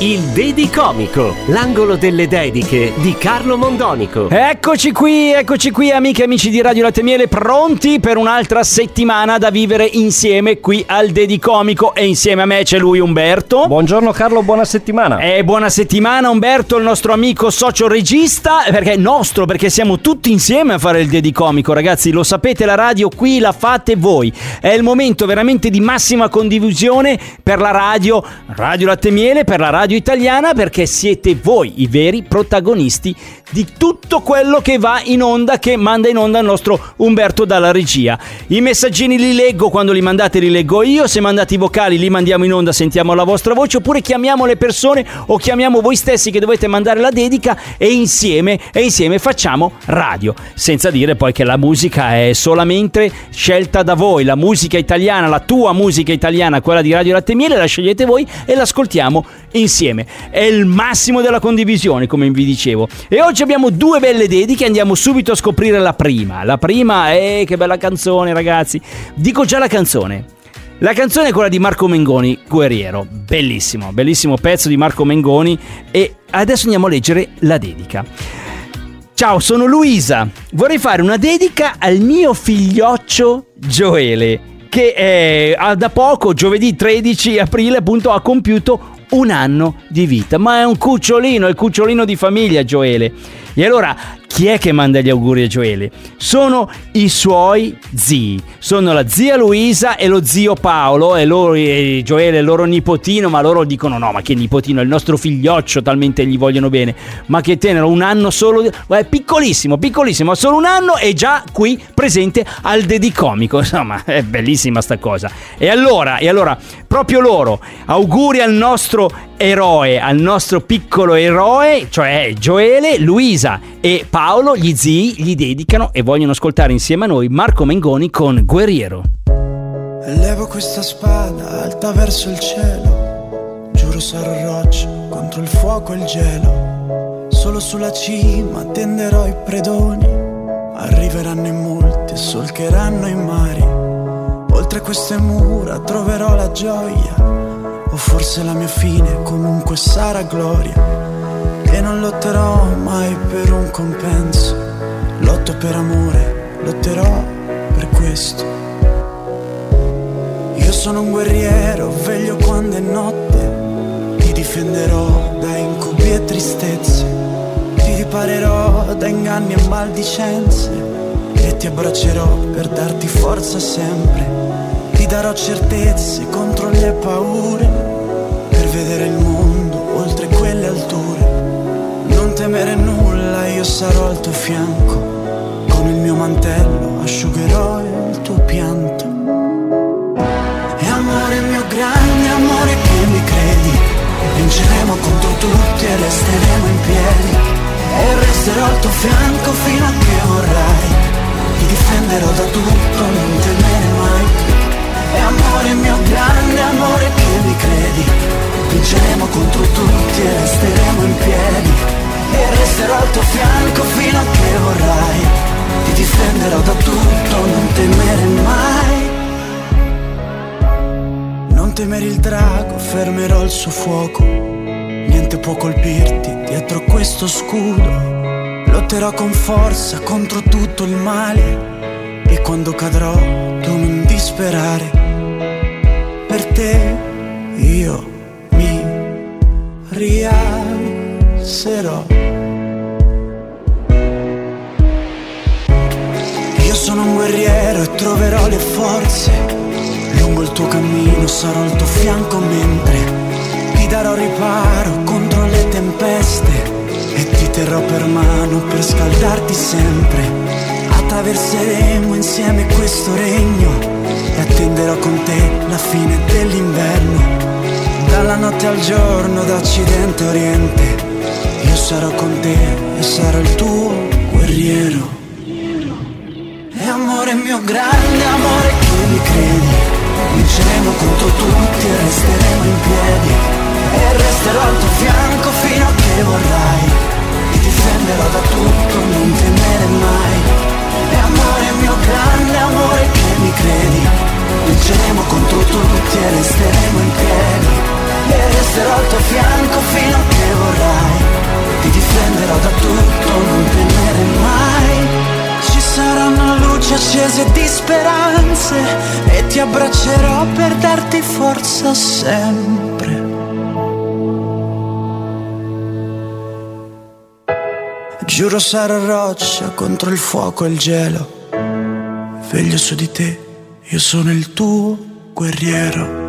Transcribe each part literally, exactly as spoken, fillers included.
Il Dedicomico, l'angolo delle dediche di Carlo Mondonico. Eccoci qui, eccoci qui amiche e amici di Radio Latte Miele, pronti per un'altra settimana da vivere insieme qui al Dedicomico. E insieme a me c'è lui, Umberto. Buongiorno Carlo, buona settimana. E buona settimana Umberto, il nostro amico socio regista. Perché è nostro, perché siamo tutti insieme a fare il Dedicomico. Ragazzi, lo sapete, la radio qui la fate voi. È il momento veramente di massima condivisione per la radio, Radio Latte Miele, per la radio italiana, perché siete voi i veri protagonisti di tutto quello che va in onda, che manda in onda il nostro Umberto dalla regia. I messaggini li leggo, quando li mandate li leggo io, se mandate i vocali li mandiamo in onda, sentiamo la vostra voce, oppure chiamiamo le persone o chiamiamo voi stessi che dovete mandare la dedica e insieme e insieme facciamo radio. Senza dire poi che la musica è solamente scelta da voi, la musica italiana, la tua musica italiana, quella di Radio Latte Miele, la scegliete voi e l'ascoltiamo insieme. È il massimo della condivisione, come vi dicevo. E oggi abbiamo due belle dediche, andiamo subito a scoprire la prima. La prima è, che bella canzone ragazzi, dico già la canzone. La canzone è quella di Marco Mengoni, Guerriero. Bellissimo, bellissimo pezzo di Marco Mengoni. E adesso andiamo a leggere la dedica. Ciao, sono Luisa, vorrei fare una dedica al mio figlioccio Gioele, che è, da poco, giovedì tredici aprile appunto, ha compiuto un anno di vita. Ma è un cucciolino, è il cucciolino di famiglia Gioele. E allora chi è che manda gli auguri a Gioele? Sono i suoi zii, sono la zia Luisa e lo zio Paolo. E loro, e Gioele è il loro nipotino. Ma loro dicono no, ma che nipotino, è il nostro figlioccio, talmente gli vogliono bene. Ma che tenero, un anno solo, è piccolissimo, piccolissimo, solo un anno e già qui presente al Dedicomico. Insomma, è bellissima sta cosa. E allora, e allora proprio loro, auguri al nostro eroe, al nostro piccolo eroe, cioè Gioele. Luisa e Paolo, gli zii, gli dedicano e vogliono ascoltare insieme a noi Marco Mengoni con Guerriero. Levo questa spada alta verso il cielo, giuro sarò roccia contro il fuoco e il gelo. Solo sulla cima tenderò i predoni, arriveranno in molti, solcheranno i mari. Oltre queste mura troverò la gioia, o forse la mia fine comunque sarà gloria. E non lotterò mai per un compenso, lotto per amore, lotterò per questo. Io sono un guerriero, veglio quando è notte, ti difenderò da incubi e tristezze, ti riparerò da inganni e maldicenze, e ti abbraccerò per darti forza sempre, ti darò certezze contro le paure, per vedere il mondo oltre quelle alture. Non temere nulla, io sarò al tuo fianco, con il mio mantello asciugherò il tuo pianto. E amore mio grande, amore che mi credi, vinceremo contro tutti e resteremo in piedi. E resterò al tuo fianco fino a che vorrai, ti difenderò da tutto, non temere mai. E amore mio grande, amore che mi credi, vinceremo contro tutti e resteremo in piedi. E resterò al tuo fianco fino a che vorrai, ti difenderò da tutto, non temere mai. Non temere il drago, fermerò il suo fuoco, niente può colpirti dietro questo scudo. Lotterò con forza contro tutto il male, e quando cadrò tu non disperare, per te io mi rialzo. Io sono un guerriero e troverò le forze, lungo il tuo cammino sarò al tuo fianco mentre ti darò riparo contro le tempeste, e ti terrò per mano per scaldarti sempre. Attraverseremo insieme questo regno, e attenderò con te la fine dell'inverno. Dalla notte al giorno, da occidente a oriente, io sarò con te e sarò il tuo guerriero. E amore mio grande, amore che mi credi, scemo contro tutti e resteremo in piedi, e resterò al tuo fianco fino a che vorrai, ti difenderò da tutto, non temere mai, e amore mio grande amore che mi credi, vinceremo contro tutti e resteremo in piedi, e resterò al tuo fianco fino a che vorrai, ti difenderò da tutto, non temere mai. Ci saranno luci accese di speranze e ti abbraccerò per darti forza sempre. Giuro sarò roccia contro il fuoco e il gelo, veglio su di te, io sono il tuo guerriero.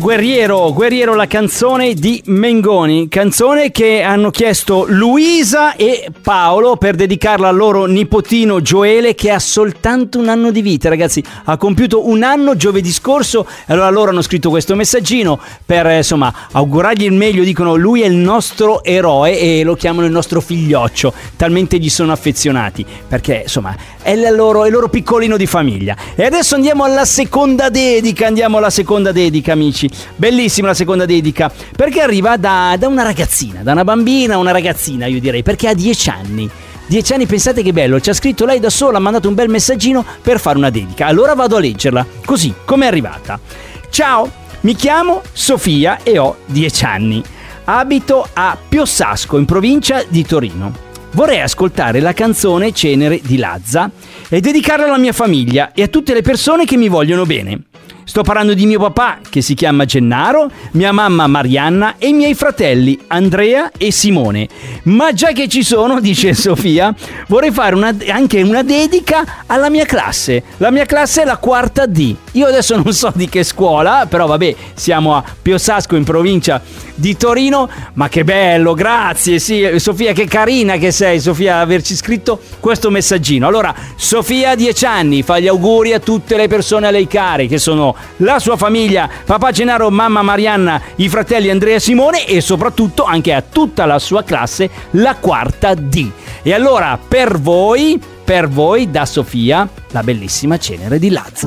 Guerriero, Guerriero, la canzone di Mengoni, canzone che hanno chiesto Luisa e Paolo per dedicarla al loro nipotino Gioele, che ha soltanto un anno di vita, ragazzi, ha compiuto un anno giovedì scorso, e allora loro hanno scritto questo messaggino per, insomma, augurargli il meglio. Dicono: lui è il nostro eroe, e lo chiamano il nostro figlioccio, talmente gli sono affezionati, perché insomma è il loro, è il loro piccolino di famiglia. E adesso andiamo alla seconda dedica, andiamo alla seconda dedica, amici. Bellissima la seconda dedica, perché arriva da, da una ragazzina, da una bambina, una ragazzina io direi, perché ha dieci anni. dieci anni, pensate che bello, ci ha scritto lei da sola, ha mandato un bel messaggino per fare una dedica. Allora vado a leggerla, così com'è arrivata. Ciao, mi chiamo Sofia e ho dieci anni. Abito a Piossasco, in provincia di Torino. Vorrei ascoltare la canzone Cenere di Lazza e dedicarla alla mia famiglia e a tutte le persone che mi vogliono bene. Sto parlando di mio papà, che si chiama Gennaro, mia mamma Marianna e i miei fratelli Andrea e Simone. Ma già che ci sono, dice Sofia, vorrei fare una, anche una dedica alla mia classe. La mia classe è la quarta D. Io adesso non so di che scuola, però vabbè, siamo a Piossasco in provincia di Torino. Ma che bello, grazie, sì, Sofia, che carina che sei, Sofia, averci scritto questo messaggino. Allora, Sofia, dieci anni, fa gli auguri a tutte le persone a lei care, che sono la sua famiglia, papà Gennaro, mamma Marianna, i fratelli Andrea e Simone, e soprattutto anche a tutta la sua classe, la quarta D. E allora per voi, per voi da Sofia, la bellissima Cenere di Lazza.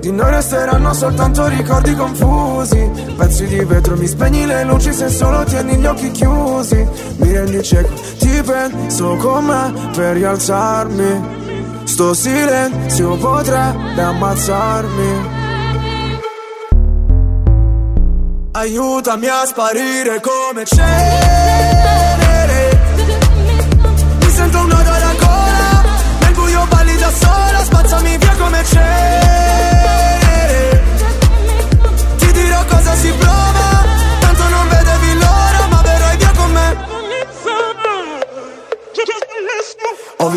Di noi resteranno soltanto ricordi confusi, pezzi di vetro, mi spegni le luci se solo tieni gli occhi chiusi. Mi rendi cieco, ti penso con me per rialzarmi, sto silenzio potrebbe ammazzarmi. Aiutami a sparire come cenere, mi sento un nodo alla gola, nel buio balli da sola, spazzami via come cenere. Cosa si prova? Tanto non vedevi l'ora, ma verrai via con me. Ho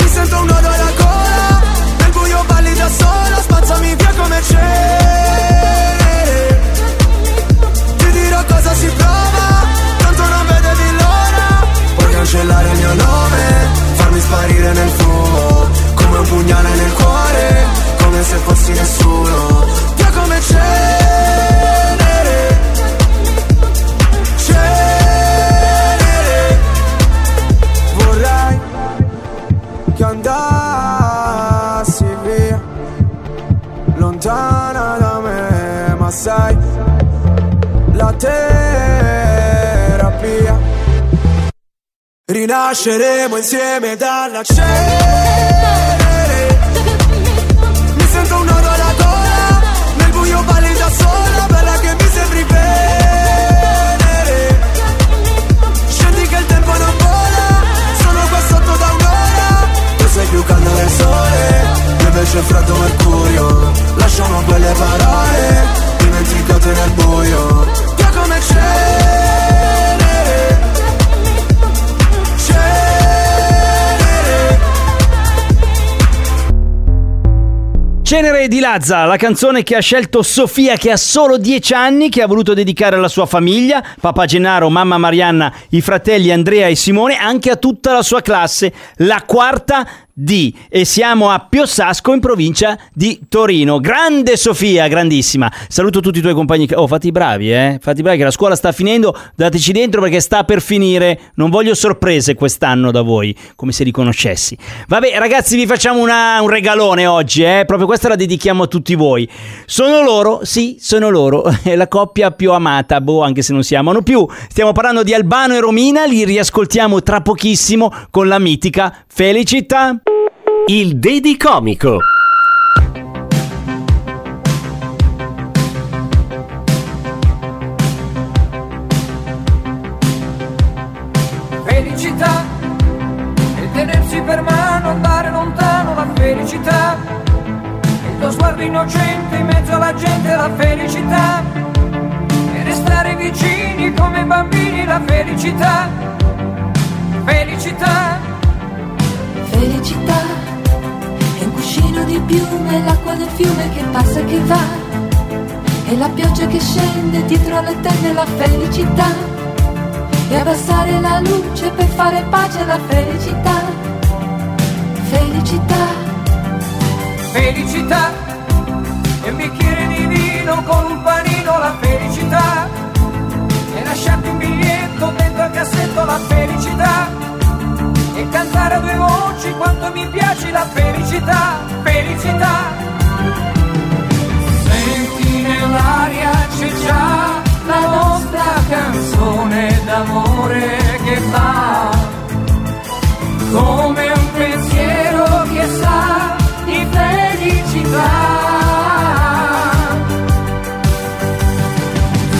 mi sento un nodo alla gola, nel buio balli da sola, spazzami via come cenere. Ti dirò cosa si prova, tanto non vedevi l'ora. Puoi cancellare il mio nome, farmi sparire nel fumo, come un pugnale nel cuore, come se fossi nessuno. Via come cenere, cenere. Vorrei che andassi via, lontana da me, ma sai, la terapia. Rinasceremo insieme dalla cenere. Mi sento un nodo alla gola, nel buio balli da sola, bella che mi sembri venere. Scendi che il tempo non vola, sono qua sotto da un'ora. Tu sei più caldo del sole, io invece freddo mercurio. Lasciamo quelle parole dimenticate nel buio. Via come cenere, cenere. Cenere di Lazza, la canzone che ha scelto Sofia, che ha solo dieci anni, che ha voluto dedicare alla sua famiglia, papà Gennaro, mamma Marianna, i fratelli Andrea e Simone, anche a tutta la sua classe, la quarta D, e siamo a Piossasco in provincia di Torino. Grande Sofia, grandissima. Saluto tutti i tuoi compagni. Oh, fatti bravi, eh? Fatti bravi che la scuola sta finendo, dateci dentro perché sta per finire. Non voglio sorprese quest'anno da voi, come se li conoscessi. Vabbè, ragazzi, vi facciamo una, un regalone oggi, eh? Proprio questa la dedichiamo a tutti voi. Sono loro, sì, sono loro, la coppia più amata, boh, anche se non si amano più. Stiamo parlando di Albano e Romina, li riascoltiamo tra pochissimo con la mitica Felicità. Il Dedicomico. Felicità e tenersi per mano, andare lontano, la felicità e lo sguardo innocente in mezzo alla gente, la felicità e restare vicini come bambini, la felicità. Felicità, felicità, cuscino di piume, l'acqua del fiume che passa e che va, e la pioggia che scende dietro alle tende, la felicità, e abbassare la luce per fare pace, la felicità. Felicità, felicità, e un bicchiere di vino con un panino, la felicità, e lasciarti un biglietto dentro al cassetto, la felicità, e cantare a due voci quanto mi piace, la felicità, felicità. Senti nell'aria c'è già la nostra canzone d'amore che fa come un pensiero che sa di felicità.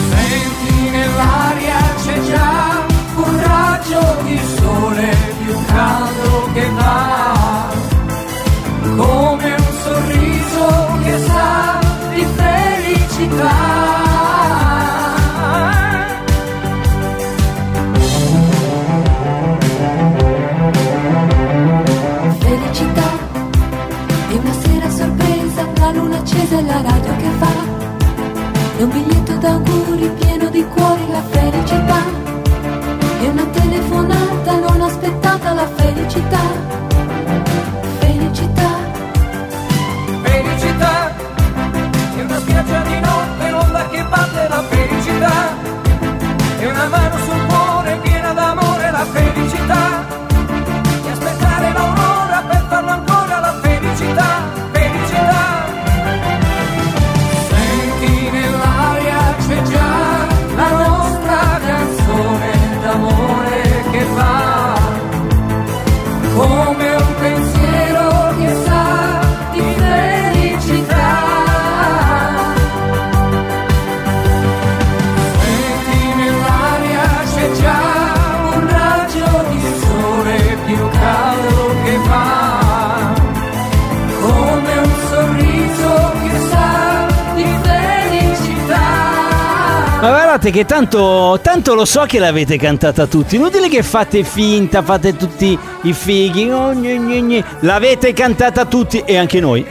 Senti nell'aria c'è già un raggio di sole che va come un sorriso. Ma guardate che tanto, tanto lo so che l'avete cantata tutti. Inutile che fate finta, fate tutti i fighi. Oh, gne, gne, gne. L'avete cantata tutti e anche noi.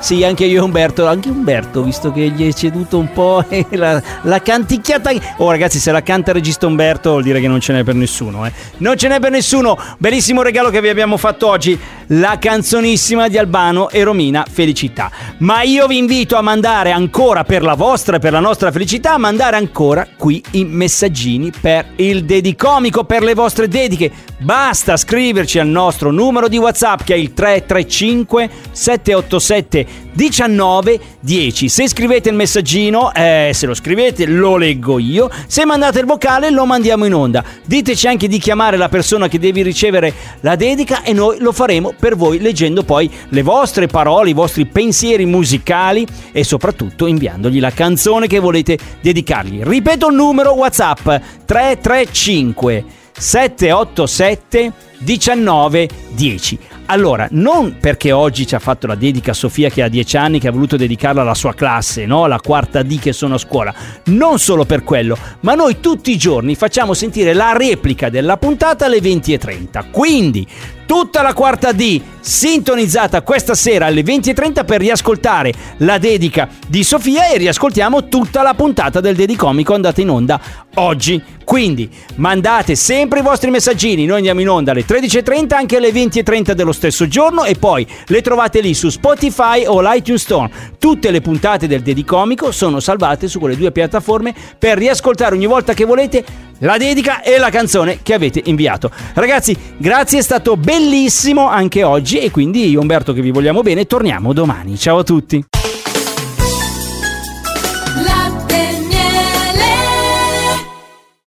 Sì, anche io Umberto. Anche Umberto, visto che gli è ceduto un po' la, la canticchiata. Oh ragazzi, se la canta il regista Umberto vuol dire che non ce n'è per nessuno, eh. Non ce n'è per nessuno. Bellissimo regalo che vi abbiamo fatto oggi. La canzonissima di Albano e Romina, Felicità. Ma io vi invito a mandare ancora, per la vostra e per la nostra felicità, a mandare ancora qui i messaggini per il Dedicomico, per le vostre dediche. Basta scriverci al nostro numero di WhatsApp che è il tre tre cinque sette otto sette uno nove uno zero. Se scrivete il messaggino, eh, se lo scrivete lo leggo io, se mandate il vocale lo mandiamo in onda. Diteci anche di chiamare la persona che devi ricevere la dedica e noi lo faremo per voi, leggendo poi le vostre parole, i vostri pensieri musicali e soprattutto inviandogli la canzone che volete dedicargli. Ripeto il numero WhatsApp tre tre cinque sette otto sette uno nove uno zero. Allora, non perché oggi ci ha fatto la dedica Sofia che ha dieci anni, che ha voluto dedicarla alla sua classe, no? La quarta D che sono a scuola. Non solo per quello, ma noi tutti i giorni facciamo sentire la replica della puntata alle venti e trenta. Quindi tutta la quarta D sintonizzata questa sera alle venti e trenta per riascoltare la dedica di Sofia e riascoltiamo tutta la puntata del Dedicomico andata in onda oggi. Quindi mandate sempre i vostri messaggini, noi andiamo in onda alle tredici e trenta, anche alle venti e trenta dello stesso giorno, e poi le trovate lì su Spotify o l'iTunes Store. Tutte le puntate del Dedicomico sono salvate su quelle due piattaforme per riascoltare ogni volta che volete la dedica e la canzone che avete inviato. Ragazzi, grazie, è stato bellissimo anche oggi e quindi io, Umberto, che vi vogliamo bene, torniamo domani. Ciao a tutti.